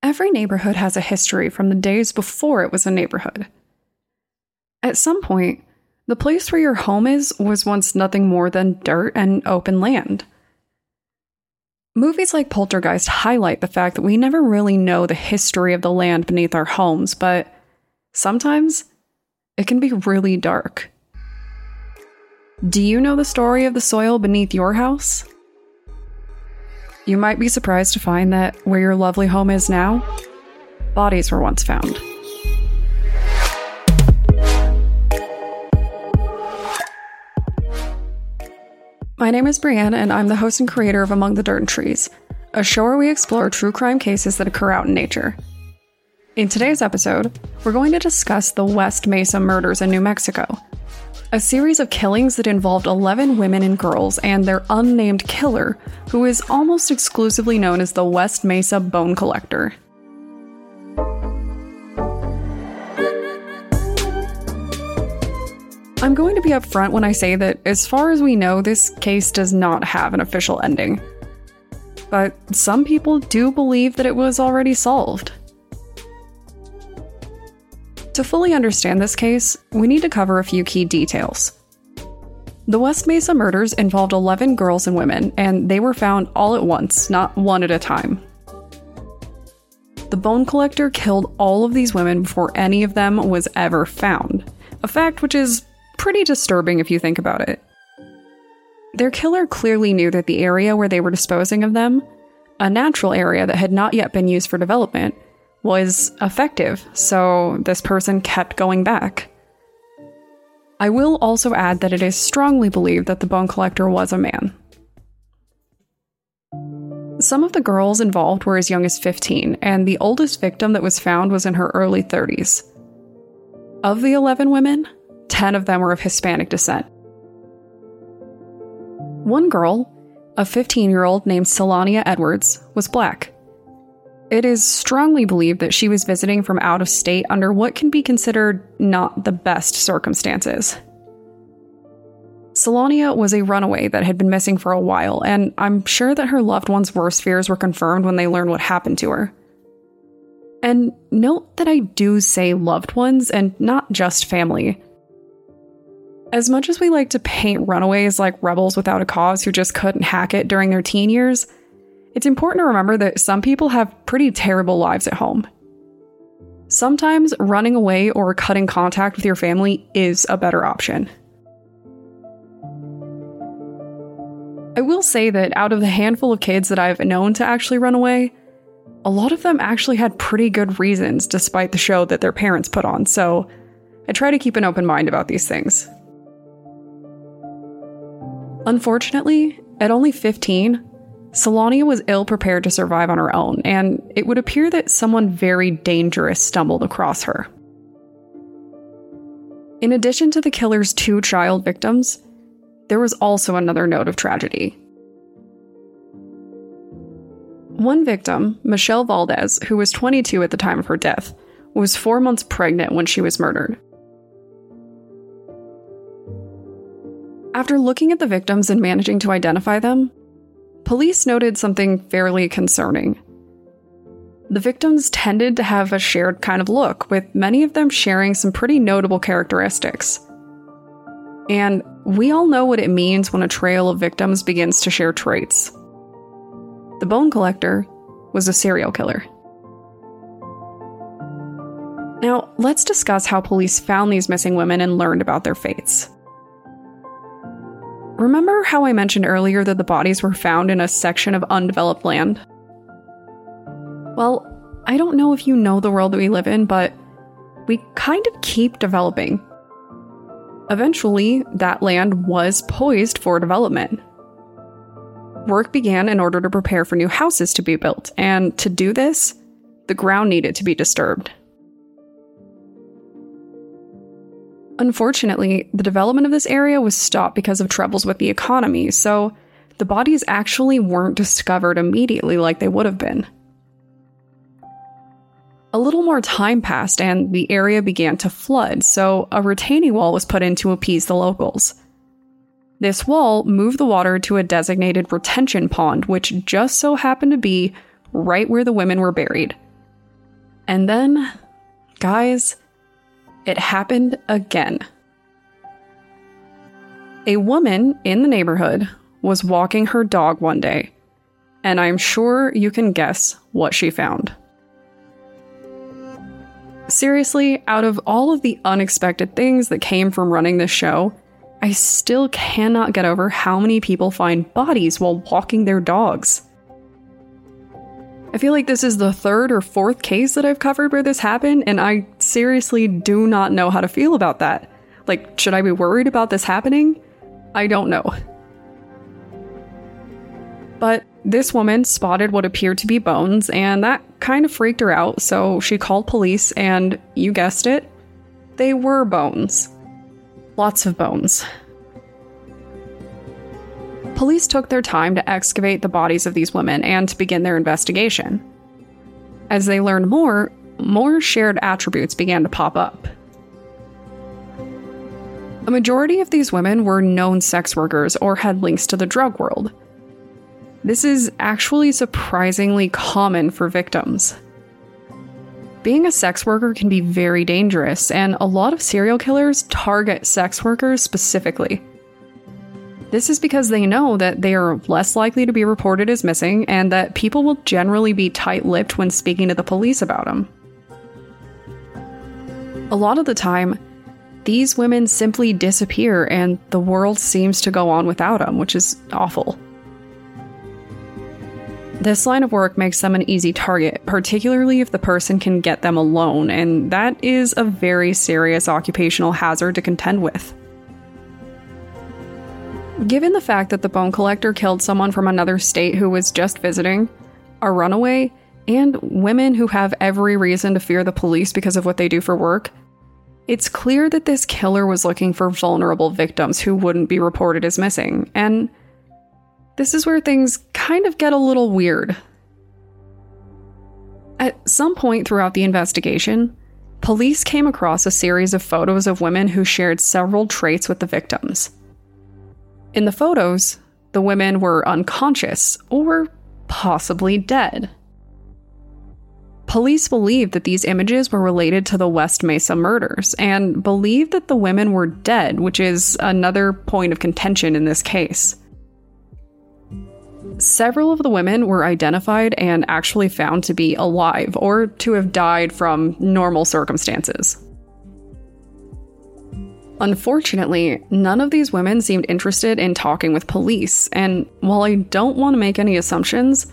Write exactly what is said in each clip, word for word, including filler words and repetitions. Every neighborhood has a history from the days before it was a neighborhood. At some point, the place where your home is was once nothing more than dirt and open land. Movies like Poltergeist highlight the fact that we never really know the history of the land beneath our homes, but sometimes it can be really dark. Do you know the story of the soil beneath your house? You might be surprised to find that where your lovely home is now, bodies were once found. My name is Brianna, and I'm the host and creator of Among the Dirt and Trees, a show where we explore true crime cases that occur out in nature. In today's episode, we're going to discuss the West Mesa murders in New Mexico, a series of killings that involved eleven women and girls and their unnamed killer, who is almost exclusively known as the West Mesa Bone Collector. I'm going to be upfront when I say that, as far as we know, this case does not have an official ending. But some people do believe that it was already solved. To fully understand this case, we need to cover a few key details. The West Mesa murders involved eleven girls and women, and they were found all at once, not one at a time. The bone collector killed all of these women before any of them was ever found, a fact which is pretty disturbing if you think about it. Their killer clearly knew that the area where they were disposing of them, a natural area that had not yet been used for development, was effective, so this person kept going back. I will also add that it is strongly believed that the bone collector was a man. Some of the girls involved were as young as fifteen, and the oldest victim that was found was in her early thirties. Of the eleven women, ten of them were of Hispanic descent. One girl, a fifteen-year-old named Celania Edwards, was black. It is strongly believed that she was visiting from out of state under what can be considered not the best circumstances. Celania was a runaway that had been missing for a while, and I'm sure that her loved one's worst fears were confirmed when they learned what happened to her. And note that I do say loved ones and not just family. As much as we like to paint runaways like rebels without a cause who just couldn't hack it during their teen years, it's important to remember that some people have pretty terrible lives at home. Sometimes running away or cutting contact with your family is a better option. I will say that out of the handful of kids that I've known to actually run away, a lot of them actually had pretty good reasons despite the show that their parents put on, so I try to keep an open mind about these things. Unfortunately, at only fifteen, Celania was ill-prepared to survive on her own, and it would appear that someone very dangerous stumbled across her. In addition to the killer's two child victims, there was also another note of tragedy. One victim, Michelle Valdez, who was twenty-two at the time of her death, was four months pregnant when she was murdered. After looking at the victims and managing to identify them, police noted something fairly concerning. The victims tended to have a shared kind of look, with many of them sharing some pretty notable characteristics. And we all know what it means when a trail of victims begins to share traits. The bone collector was a serial killer. Now, let's discuss how police found these missing women and learned about their fates. Remember how I mentioned earlier that the bodies were found in a section of undeveloped land? Well, I don't know if you know the world that we live in, but we kind of keep developing. Eventually, that land was poised for development. Work began in order to prepare for new houses to be built, and to do this, the ground needed to be disturbed. Unfortunately, the development of this area was stopped because of troubles with the economy, so the bodies actually weren't discovered immediately like they would have been. A little more time passed and the area began to flood, so a retaining wall was put in to appease the locals. This wall moved the water to a designated retention pond, which just so happened to be right where the women were buried, And then, guys, it happened again. A woman in the neighborhood was walking her dog one day, and I'm sure you can guess what she found. Seriously, out of all of the unexpected things that came from running this show, I still cannot get over how many people find bodies while walking their dogs. I feel like this is the third or fourth case that I've covered where this happened, and I seriously do not know how to feel about that. Like, should I be worried about this happening? I don't know. But this woman spotted what appeared to be bones, and that kind of freaked her out, so she called police, and you guessed it, they were bones. Lots of bones. Police took their time to excavate the bodies of these women and to begin their investigation. As they learned more, more shared attributes began to pop up. A majority of these women were known sex workers or had links to the drug world. This is actually surprisingly common for victims. Being a sex worker can be very dangerous, and a lot of serial killers target sex workers specifically. This is because they know that they are less likely to be reported as missing, and that people will generally be tight-lipped when speaking to the police about them. A lot of the time, these women simply disappear, and the world seems to go on without them, which is awful. This line of work makes them an easy target, particularly if the person can get them alone, and that is a very serious occupational hazard to contend with. Given the fact that the bone collector killed someone from another state who was just visiting, a runaway, and women who have every reason to fear the police because of what they do for work, it's clear that this killer was looking for vulnerable victims who wouldn't be reported as missing, and this is where things kind of get a little weird. At some point throughout the investigation, police came across a series of photos of women who shared several traits with the victims. In the photos, the women were unconscious or possibly dead. Police believed that these images were related to the West Mesa murders and believed that the women were dead, which is another point of contention in this case. Several of the women were identified and actually found to be alive or to have died from normal circumstances. Unfortunately, none of these women seemed interested in talking with police, and while I don't want to make any assumptions,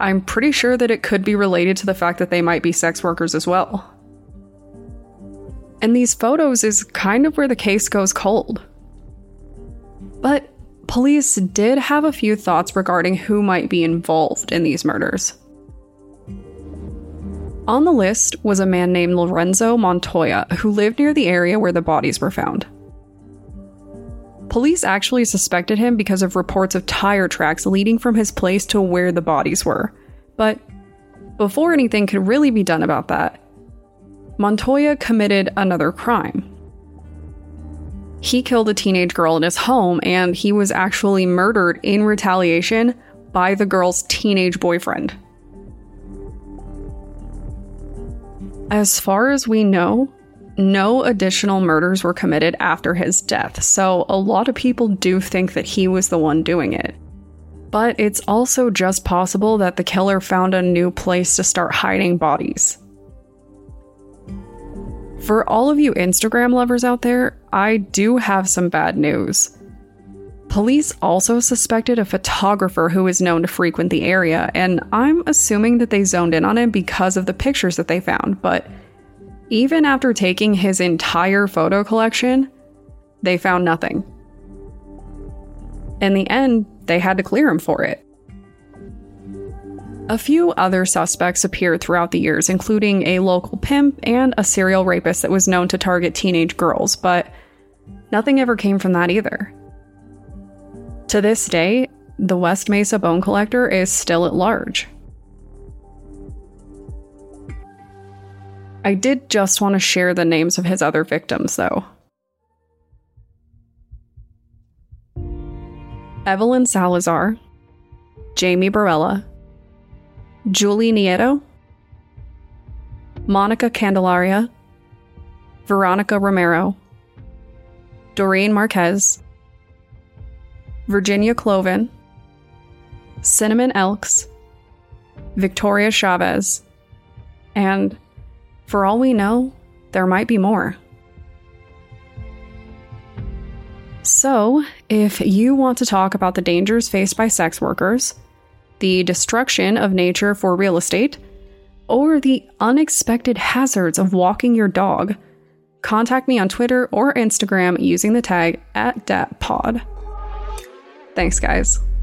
I'm pretty sure that it could be related to the fact that they might be sex workers as well. And these photos is kind of where the case goes cold. But police did have a few thoughts regarding who might be involved in these murders. On the list was a man named Lorenzo Montoya, who lived near the area where the bodies were found. Police actually suspected him because of reports of tire tracks leading from his place to where the bodies were, but before anything could really be done about that, Montoya committed another crime. He killed a teenage girl in his home, and he was actually murdered in retaliation by the girl's teenage boyfriend. As far as we know, no additional murders were committed after his death, so a lot of people do think that he was the one doing it. But it's also just possible that the killer found a new place to start hiding bodies. For all of you Instagram lovers out there, I do have some bad news. Police also suspected a photographer who is known to frequent the area, and I'm assuming that they zoned in on him because of the pictures that they found, but even after taking his entire photo collection, they found nothing. In the end, they had to clear him for it. A few other suspects appeared throughout the years, including a local pimp and a serial rapist that was known to target teenage girls, but nothing ever came from that either. To this day, the West Mesa bone collector is still at large. I did just want to share the names of his other victims, though. Evelyn Salazar, Jamie Barella, Julie Nieto, Monica Candelaria, Veronica Romero, Doreen Marquez, Virginia Cloven, Cinnamon Elks, Victoria Chavez, and, for all we know, there might be more. So, if you want to talk about the dangers faced by sex workers, the destruction of nature for real estate, or the unexpected hazards of walking your dog, contact me on Twitter or Instagram using the tag at D A P pod. Thanks, guys.